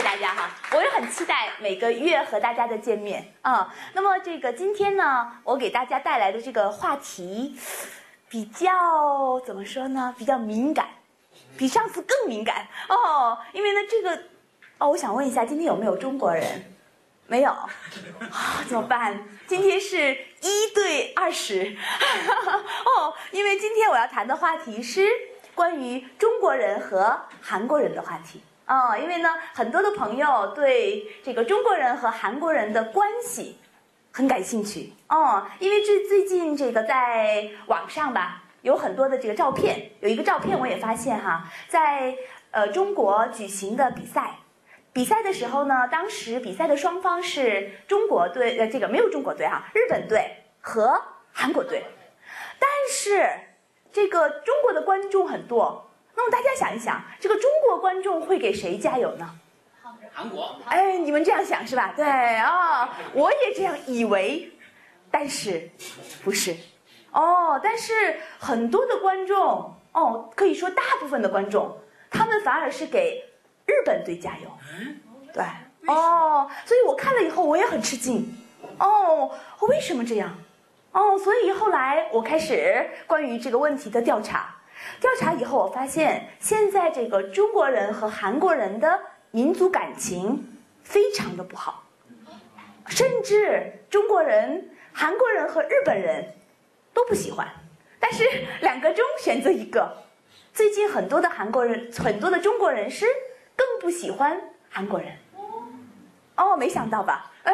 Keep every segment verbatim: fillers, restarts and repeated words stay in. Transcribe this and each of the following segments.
谢大家哈，我也很期待每个月和大家的见面啊、嗯。那么这个今天呢，我给大家带来的这个话题，比较怎么说呢？比较敏感，比上次更敏感哦。因为呢，这个哦，我想问一下，今天有没有中国人？没有啊、哦，怎么办？今天是一对二十哦，因为今天我要谈的话题是关于中国人和韩国人的话题。嗯，因为呢，很多的朋友对这个中国人和韩国人的关系很感兴趣。嗯，因为这最近这个在网上吧，有很多的这个照片，有一个照片我也发现哈，在呃中国举行的比赛，比赛的时候呢，当时比赛的双方是中国队，呃，这个没有中国队哈，日本队和韩国队，但是这个中国的观众很多。那么大家想一想，这个中国观众会给谁加油呢？韩国。哎，你们这样想是吧？对啊、哦，我也这样以为，但是不是？哦，但是很多的观众，哦，可以说大部分的观众，他们反而是给日本队加油。嗯，对。哦，所以我看了以后我也很吃惊。哦，为什么这样？哦，所以后来我开始关于这个问题的调查。调查以后，我发现现在这个中国人和韩国人的民族感情非常的不好，甚至中国人、韩国人和日本人都不喜欢，但是两个中选择一个。最近很多的韩国人、很多的中国人是更不喜欢韩国人。哦，没想到吧？哎，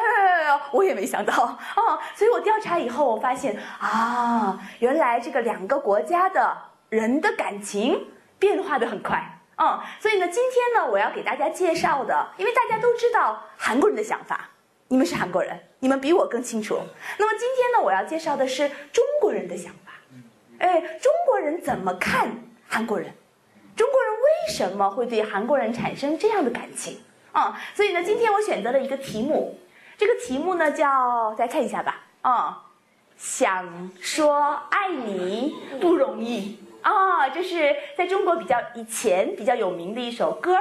我也没想到哦。所以我调查以后，我发现啊，原来这个两个国家的人的感情变化得很快，嗯，所以呢，今天呢，我要给大家介绍的，因为大家都知道韩国人的想法，你们是韩国人，你们比我更清楚。那么今天呢，我要介绍的是中国人的想法，哎，中国人怎么看韩国人？中国人为什么会对韩国人产生这样的感情？啊、嗯，所以呢，今天我选择了一个题目，这个题目呢叫，再看一下吧，啊、嗯，想说爱你不容易。哦，这是在中国比较以前比较有名的一首歌，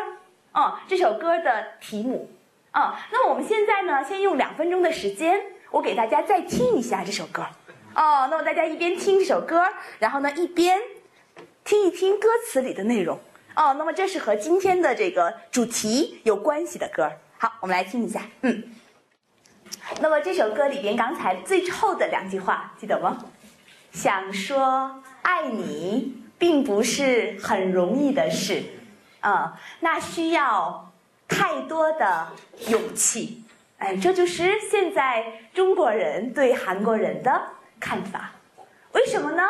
哦，这首歌的题目，哦，那么我们现在呢，先用两分钟的时间，我给大家再听一下这首歌，哦，那么大家一边听这首歌，然后呢一边听一听歌词里的内容，哦，那么这是和今天的这个主题有关系的歌，好，我们来听一下，嗯，那么这首歌里边刚才最后的两句话记得吗？想说爱你并不是很容易的事，嗯，那需要太多的勇气。哎，这就是现在中国人对韩国人的看法。为什么呢？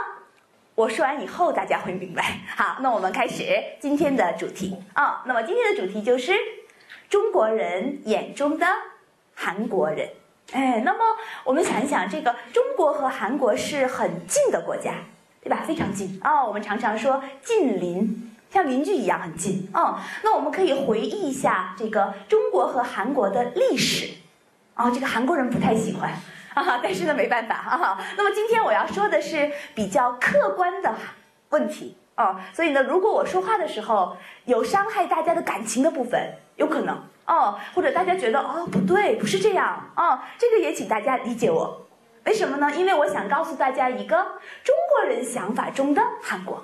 我说完以后大家会明白。好，那我们开始今天的主题啊、嗯。那么今天的主题就是中国人眼中的韩国人。哎，那么我们想一想，这个中国和韩国是很近的国家。对吧？非常近啊、哦！我们常常说近邻，像邻居一样很近啊、嗯。那我们可以回忆一下这个中国和韩国的历史啊、哦。这个韩国人不太喜欢啊，但是呢没办法啊。那么今天我要说的是比较客观的问题啊、哦，所以呢，如果我说话的时候有伤害大家的感情的部分，有可能哦，或者大家觉得哦不对，不是这样哦，这个也请大家理解我。为什么呢？因为我想告诉大家一个中国人想法中的韩国，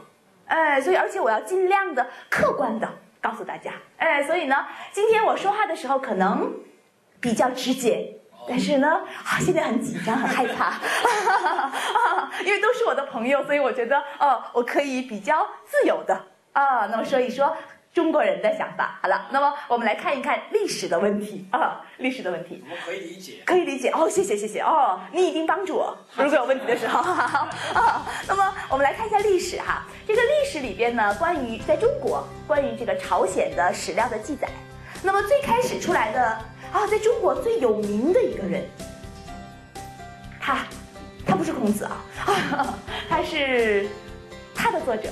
哎，所以而且我要尽量的客观的告诉大家，哎，所以呢，今天我说话的时候可能比较直接，但是呢，啊，现在很紧张，很害怕，啊，因为都是我的朋友，所以我觉得，哦，我可以比较自由的啊，那么说一说中国人的想法。好了，那么我们来看一看历史的问题啊，历史的问题，我们可以理解，可以理解哦，谢谢谢谢哦，你已经帮助我，如果有问题的时候啊、哦，那么我们来看一下历史哈，这个历史里边呢，关于在中国关于这个朝鲜的史料的记载，那么最开始出来的啊，在中国最有名的一个人，他，他不是孔子啊，啊他是他的作者